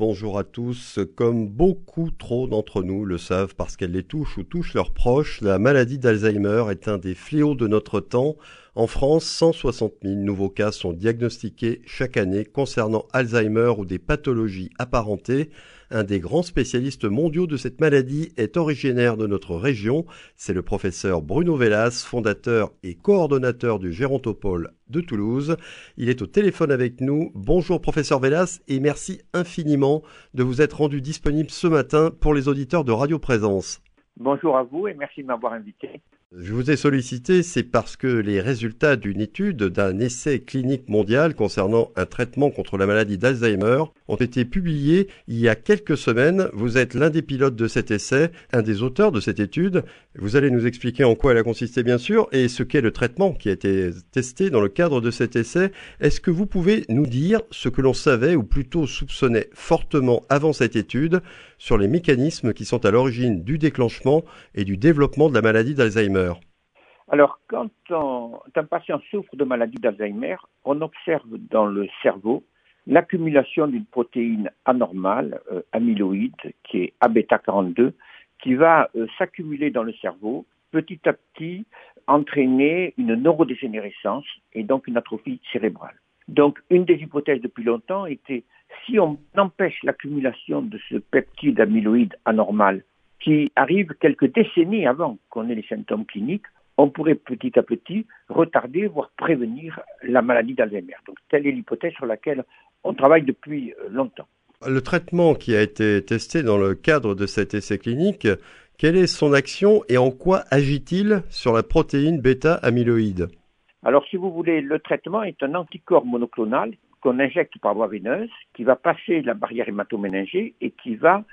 Bonjour à tous. Comme beaucoup trop d'entre nous le savent parce qu'elle les touche ou touche leurs proches, la maladie d'Alzheimer est un des fléaux de notre temps. En France, 160 000 nouveaux cas sont diagnostiqués chaque année concernant Alzheimer ou des pathologies apparentées. Un des grands spécialistes mondiaux de cette maladie est originaire de notre région. C'est le professeur Bruno Vélas, fondateur et coordonnateur du Gérontopole de Toulouse. Il est au téléphone avec nous. Bonjour professeur Vélas et merci infiniment de vous être rendu disponible ce matin pour les auditeurs de Radio Présence. Bonjour à vous et merci de m'avoir invité. Je vous ai sollicité, c'est parce que les résultats d'une étude, d'un essai clinique mondial concernant un traitement contre la maladie d'Alzheimer ont été publiés il y a quelques semaines. Vous êtes l'un des pilotes de cet essai, un des auteurs de cette étude. Vous allez nous expliquer en quoi elle a consisté bien sûr et ce qu'est le traitement qui a été testé dans le cadre de cet essai. Est-ce que vous pouvez nous dire ce que l'on savait ou plutôt soupçonnait fortement avant cette étude sur les mécanismes qui sont à l'origine du déclenchement et du développement de la maladie d'Alzheimer? Alors, quand un patient souffre de maladie d'Alzheimer, on observe dans le cerveau l'accumulation d'une protéine anormale, amyloïde, qui est A-bêta-42, qui va s'accumuler dans le cerveau, petit à petit entraîner une neurodégénérescence et donc une atrophie cérébrale. Donc, une des hypothèses depuis longtemps était, si on empêche l'accumulation de ce peptide amyloïde anormal, qui arrive quelques décennies avant qu'on ait les symptômes cliniques, on pourrait petit à petit retarder, voire prévenir la maladie d'Alzheimer. Donc telle est l'hypothèse sur laquelle on travaille depuis longtemps. Le traitement qui a été testé dans le cadre de cet essai clinique, quelle est son action et en quoi agit-il sur la protéine bêta-amyloïde? Alors si vous voulez, le traitement est un anticorps monoclonal qu'on injecte par voie veineuse, qui va passer la barrière hématoménagée et qui va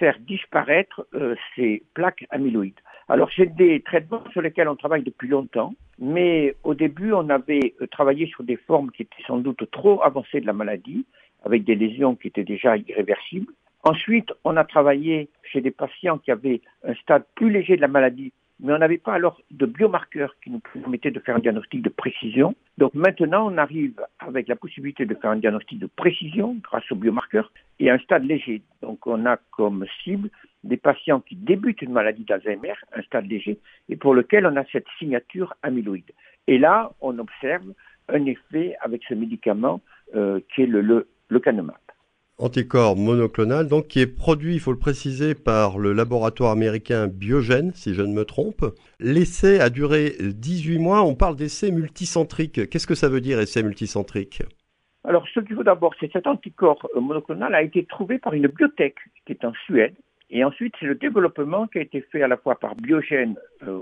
faire disparaître ces plaques amyloïdes. Alors, c'est des traitements sur lesquels on travaille depuis longtemps, mais au début, on avait travaillé sur des formes qui étaient sans doute trop avancées de la maladie, avec des lésions qui étaient déjà irréversibles. Ensuite, on a travaillé chez des patients qui avaient un stade plus léger de la maladie, mais on n'avait pas alors de biomarqueurs qui nous permettaient de faire un diagnostic de précision. Donc maintenant, on arrive avec la possibilité de faire un diagnostic de précision grâce aux biomarqueurs et un stade léger. Donc on a comme cible des patients qui débutent une maladie d'Alzheimer, un stade léger, et pour lequel on a cette signature amyloïde. Et là, on observe un effet avec ce médicament qui est le lecanemab. Anticorps monoclonal, donc, qui est produit, il faut le préciser, par le laboratoire américain Biogen, si je ne me trompe. L'essai a duré 18 mois. On parle d'essai multicentrique. Qu'est-ce que ça veut dire, essai multicentrique? Alors, ce qu'il faut d'abord, c'est que cet anticorps monoclonal a été trouvé par une biotech qui est en Suède. Et ensuite, c'est le développement qui a été fait à la fois par Biogen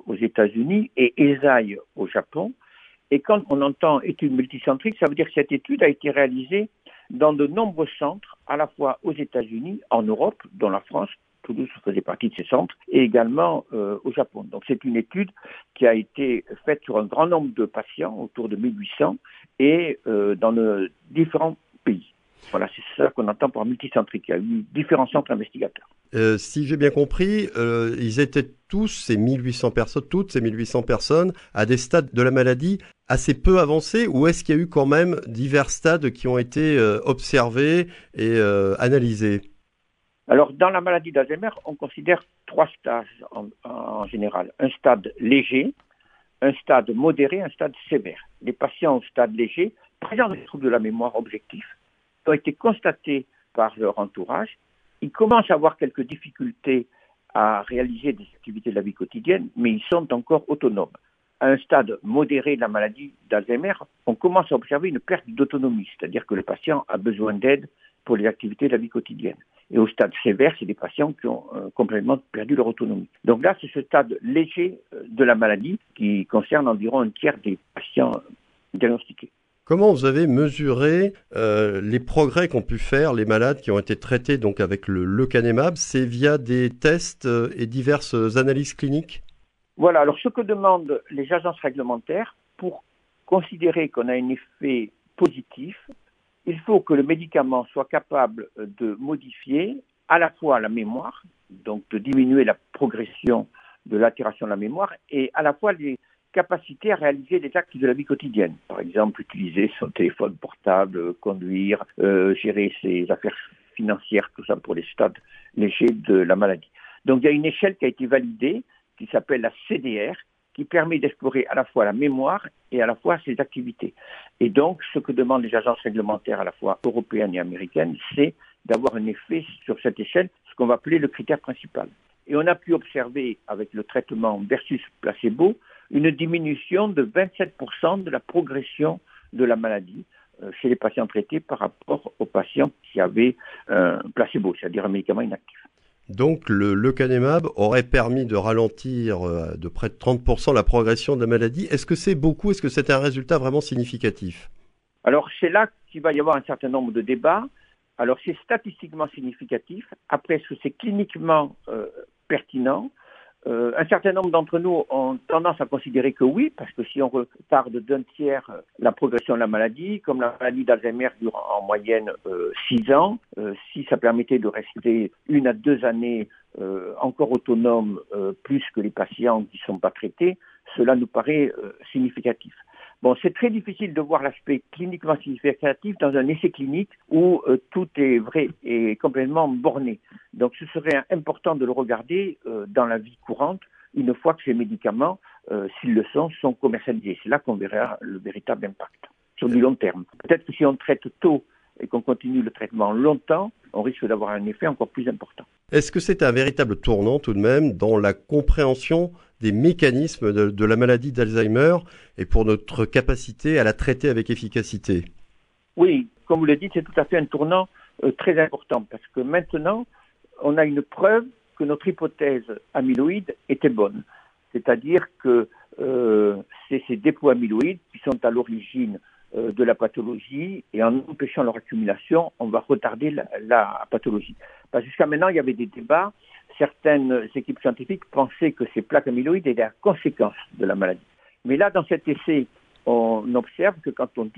aux États-Unis et Eisai au Japon. Et quand on entend étude multicentrique, ça veut dire que cette étude a été réalisée dans de nombreux centres, à la fois aux États-Unis, en Europe, dont la France, Toulouse faisait partie de ces centres, et également au Japon. Donc c'est une étude qui a été faite sur un grand nombre de patients, autour de 1800, et dans de différents pays. Voilà, c'est ça qu'on entend par multicentrique. Il y a eu différents centres investigateurs. Si j'ai bien compris, ils étaient tous, ces 1800 personnes, toutes ces 1800 personnes, à des stades de la maladie assez peu avancés, ou est-ce qu'il y a eu quand même divers stades qui ont été observés et analysés? Alors, dans la maladie d'Alzheimer, on considère trois stades en général. Un stade léger, un stade modéré, un stade sévère. Les patients au stade léger présentent des troubles de la mémoire objectifs, ont été constatés par leur entourage. Ils commencent à avoir quelques difficultés à réaliser des activités de la vie quotidienne, mais ils sont encore autonomes. À un stade modéré de la maladie d'Alzheimer, on commence à observer une perte d'autonomie, c'est-à-dire que le patient a besoin d'aide pour les activités de la vie quotidienne. Et au stade sévère, c'est des patients qui ont complètement perdu leur autonomie. Donc là, c'est ce stade léger de la maladie qui concerne environ un tiers des patients diagnostiqués. Comment vous avez mesuré les progrès qu'ont pu faire les malades qui ont été traités donc avec le lecanemab? C'est via des tests et diverses analyses cliniques? Voilà, alors ce que demandent les agences réglementaires, pour considérer qu'on a un effet positif, il faut que le médicament soit capable de modifier à la fois la mémoire, donc de diminuer la progression de l'altération de la mémoire, et à la fois les capacité à réaliser des actes de la vie quotidienne. Par exemple, utiliser son téléphone portable, conduire, gérer ses affaires financière, tout ça pour les stades légers de la maladie. Donc il y a une échelle qui a été validée, qui s'appelle la CDR, qui permet d'explorer à la fois la mémoire et à la fois ses activités. Et donc, ce que demandent les agences réglementaires à la fois européennes et américaines, c'est d'avoir un effet sur cette échelle, ce qu'on va appeler le critère principal. Et on a pu observer, avec le traitement versus placebo, une diminution de 27% de la progression de la maladie chez les patients traités par rapport aux patients qui avaient un placebo, c'est-à-dire un médicament inactif. Donc le lecanemab aurait permis de ralentir de près de 30% la progression de la maladie. Est-ce que c'est beaucoup? Est-ce que c'est un résultat vraiment significatif? Alors c'est là qu'il va y avoir un certain nombre de débats. Alors c'est statistiquement significatif. Après, est-ce que c'est cliniquement pertinent? Un certain nombre d'entre nous ont tendance à considérer que oui, parce que si on retarde d'un tiers la progression de la maladie, comme la maladie d'Alzheimer dure en moyenne 6 ans, si ça permettait de rester 1 à 2 années encore autonome plus que les patients qui ne sont pas traités, cela nous paraît significatif. Bon, c'est très difficile de voir l'aspect cliniquement significatif dans un essai clinique où tout est vrai et complètement borné. Donc, ce serait important de le regarder dans la vie courante une fois que ces médicaments, s'ils le sont commercialisés. C'est là qu'on verra le véritable impact sur du long terme. Peut-être que si on traite tôt et qu'on continue le traitement longtemps, on risque d'avoir un effet encore plus important. Est-ce que c'est un véritable tournant tout de même dans la compréhension des mécanismes de la maladie d'Alzheimer et pour notre capacité à la traiter avec efficacité? Oui, comme vous le dites, c'est tout à fait un tournant très important parce que maintenant, on a une preuve que notre hypothèse amyloïde était bonne. C'est-à-dire que c'est ces dépôts amyloïdes qui sont à l'origine de la pathologie et en empêchant leur accumulation, on va retarder la pathologie. Parce que jusqu'à maintenant, il y avait des débats. Certaines équipes scientifiques pensaient que ces plaques amyloïdes étaient la conséquence de la maladie. Mais là, dans cet essai, on observe que quand on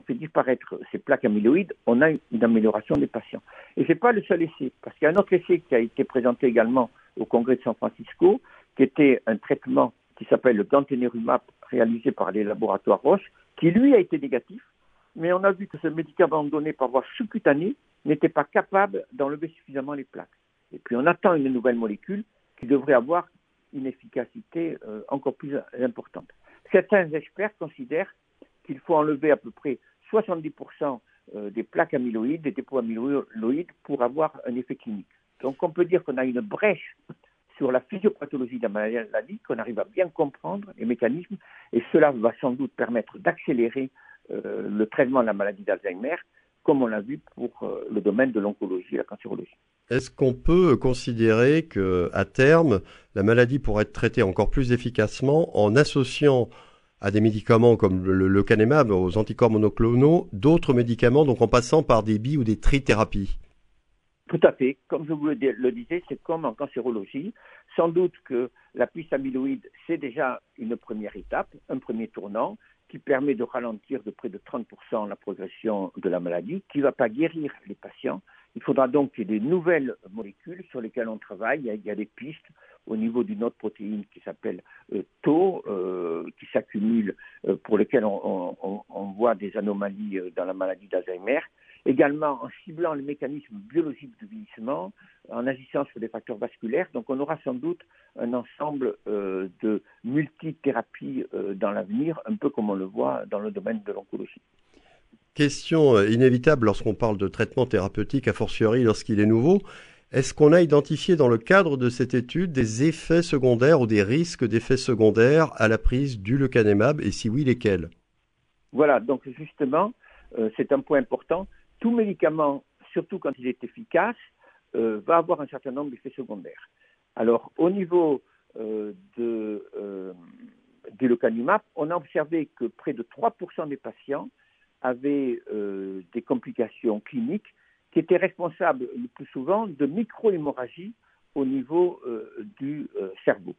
fait disparaître ces plaques amyloïdes, on a une amélioration des patients. Et ce n'est pas le seul essai, parce qu'il y a un autre essai qui a été présenté également au Congrès de San Francisco, qui était un traitement qui s'appelle le gantenerumab, réalisé par les laboratoires Roche, qui lui a été négatif, mais on a vu que ce médicament donné par voie sous-cutanée n'était pas capable d'enlever suffisamment les plaques. Et puis on attend une nouvelle molécule qui devrait avoir une efficacité encore plus importante. Certains experts considèrent qu'il faut enlever à peu près 70% des plaques amyloïdes, des dépôts amyloïdes, pour avoir un effet clinique. Donc on peut dire qu'on a une brèche sur la physiopathologie de la maladie, qu'on arrive à bien comprendre les mécanismes, et cela va sans doute permettre d'accélérer le traitement de la maladie d'Alzheimer, comme on l'a vu pour le domaine de l'oncologie et la cancérologie. Est-ce qu'on peut considérer qu'à terme, la maladie pourrait être traitée encore plus efficacement en associant à des médicaments comme le lecanemab, aux anticorps monoclonaux, d'autres médicaments, donc en passant par des bi- ou des trithérapies? Tout à fait. Comme je vous le disais, c'est comme en cancérologie. Sans doute que la piste amyloïde, c'est déjà une première étape, un premier tournant qui permet de ralentir de près de 30% la progression de la maladie, qui ne va pas guérir les patients. Il faudra donc qu'il y ait des nouvelles molécules sur lesquelles on travaille. Il y a des pistes au niveau d'une autre protéine qui s'appelle TAU, qui s'accumule, pour lesquelles on voit des anomalies dans la maladie d'Alzheimer. Également en ciblant le mécanisme biologique du vieillissement, en agissant sur des facteurs vasculaires. Donc on aura sans doute un ensemble de multithérapies dans l'avenir, un peu comme on le voit dans le domaine de l'oncologie. Question inévitable lorsqu'on parle de traitement thérapeutique, a fortiori lorsqu'il est nouveau. Est-ce qu'on a identifié dans le cadre de cette étude des effets secondaires ou des risques d'effets secondaires à la prise du lecanemab et si oui, lesquels? Voilà, donc justement, c'est un point important. Tout médicament, surtout quand il est efficace, va avoir un certain nombre d'effets secondaires. Alors, au niveau du lecanemab, on a observé que près de 3% des patients avaient des complications cliniques qui étaient responsables le plus souvent de micro-hémorragie au niveau du cerveau.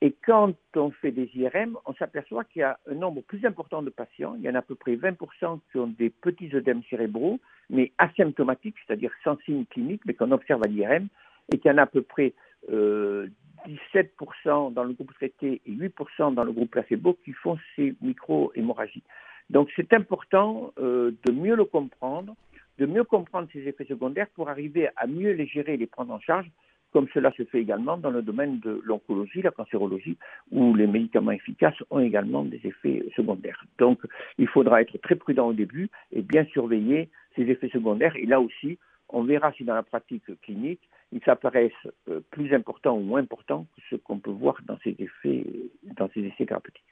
Et quand on fait des IRM, on s'aperçoit qu'il y a un nombre plus important de patients, il y en a à peu près 20% qui ont des petits œdèmes cérébraux, mais asymptomatiques, c'est-à-dire sans signe clinique, mais qu'on observe à l'IRM, et qu'il y en a à peu près 17% dans le groupe traité et 8% dans le groupe placebo qui font ces micro-hémorragies. Donc c'est important de mieux le comprendre, de mieux comprendre ces effets secondaires pour arriver à mieux les gérer et les prendre en charge, comme cela se fait également dans le domaine de l'oncologie, la cancérologie, où les médicaments efficaces ont également des effets secondaires. Donc, il faudra être très prudent au début et bien surveiller ces effets secondaires. Et là aussi, on verra si dans la pratique clinique, ils s'apparaissent plus importants ou moins importants que ce qu'on peut voir dans ces essais thérapeutiques.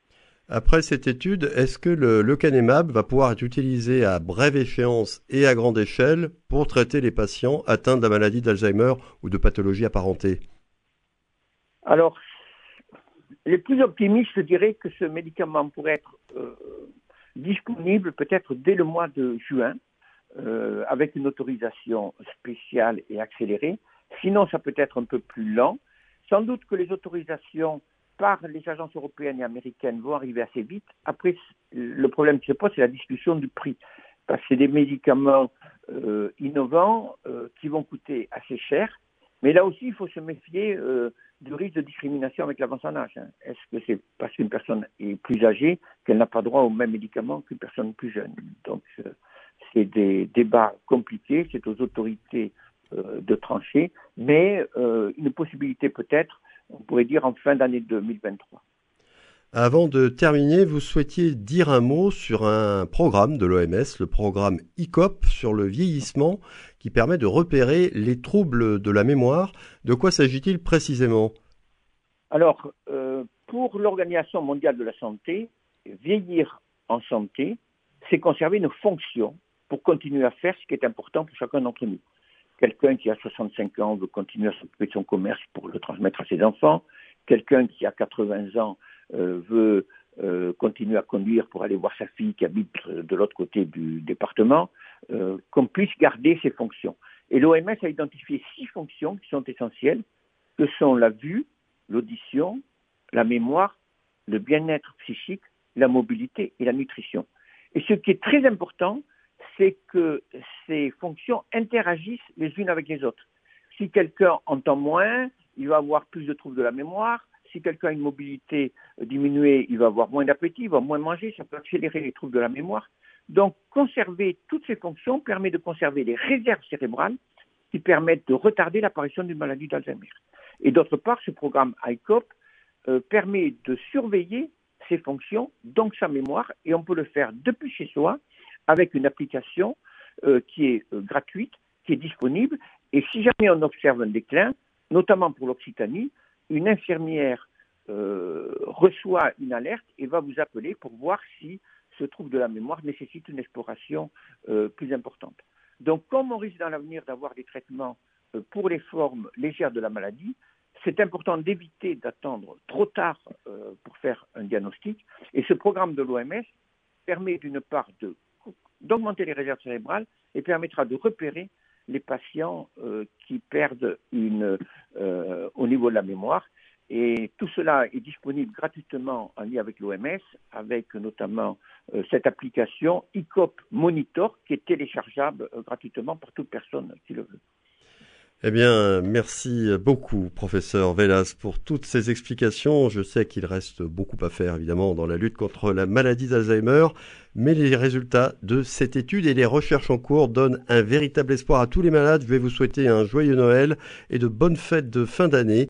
Après cette étude, est-ce que le lecanemab va pouvoir être utilisé à brève échéance et à grande échelle pour traiter les patients atteints de la maladie d'Alzheimer ou de pathologies apparentées? Alors, les plus optimistes diraient que ce médicament pourrait être disponible peut-être dès le mois de juin, avec une autorisation spéciale et accélérée. Sinon, ça peut être un peu plus lent. Sans doute que les autorisations par les agences européennes et américaines vont arriver assez vite. Après, le problème qui se pose, c'est la discussion du prix. Parce que c'est des médicaments innovants qui vont coûter assez cher. Mais là aussi, il faut se méfier du risque de discrimination avec l'avance en âge. Est-ce que c'est parce qu'une personne est plus âgée qu'elle n'a pas droit aux mêmes médicaments qu'une personne plus jeune? Donc, c'est des débats compliqués. C'est aux autorités de trancher. Mais une possibilité peut-être, on pourrait dire en fin d'année 2023. Avant de terminer, vous souhaitiez dire un mot sur un programme de l'OMS, le programme ICOPE sur le vieillissement, qui permet de repérer les troubles de la mémoire. De quoi s'agit-il précisément? Alors, pour l'Organisation mondiale de la santé, vieillir en santé, c'est conserver nos fonctions pour continuer à faire ce qui est important pour chacun d'entre nous. Quelqu'un qui a 65 ans veut continuer à s'occuper de son commerce pour le transmettre à ses enfants. Quelqu'un qui a 80 ans veut continuer à conduire pour aller voir sa fille qui habite de l'autre côté du département, qu'on puisse garder ses fonctions. Et l'OMS a identifié 6 fonctions qui sont essentielles, que sont la vue, l'audition, la mémoire, le bien-être psychique, la mobilité et la nutrition. Et ce qui est très important, c'est que ces fonctions interagissent les unes avec les autres. Si quelqu'un entend moins, il va avoir plus de troubles de la mémoire. Si quelqu'un a une mobilité diminuée, il va avoir moins d'appétit, il va moins manger. Ça peut accélérer les troubles de la mémoire. Donc, conserver toutes ces fonctions permet de conserver les réserves cérébrales qui permettent de retarder l'apparition d'une maladie d'Alzheimer. Et d'autre part, ce programme iCope permet de surveiller ses fonctions, donc sa mémoire, et on peut le faire depuis chez soi, avec une application qui est gratuite, qui est disponible. Et si jamais on observe un déclin, notamment pour l'Occitanie, une infirmière reçoit une alerte et va vous appeler pour voir si ce trouble de la mémoire nécessite une exploration plus importante. Donc, comme on risque dans l'avenir d'avoir des traitements pour les formes légères de la maladie, c'est important d'éviter d'attendre trop tard pour faire un diagnostic. Et ce programme de l'OMS permet d'une part d'augmenter les réserves cérébrales et permettra de repérer les patients qui perdent au niveau de la mémoire. Et tout cela est disponible gratuitement en lien avec l'OMS, avec notamment cette application iCope Monitor qui est téléchargeable gratuitement par toute personne qui le veut. Eh bien, merci beaucoup, professeur Vélas, pour toutes ces explications. Je sais qu'il reste beaucoup à faire, évidemment, dans la lutte contre la maladie d'Alzheimer, mais les résultats de cette étude et les recherches en cours donnent un véritable espoir à tous les malades. Je vais vous souhaiter un joyeux Noël et de bonnes fêtes de fin d'année.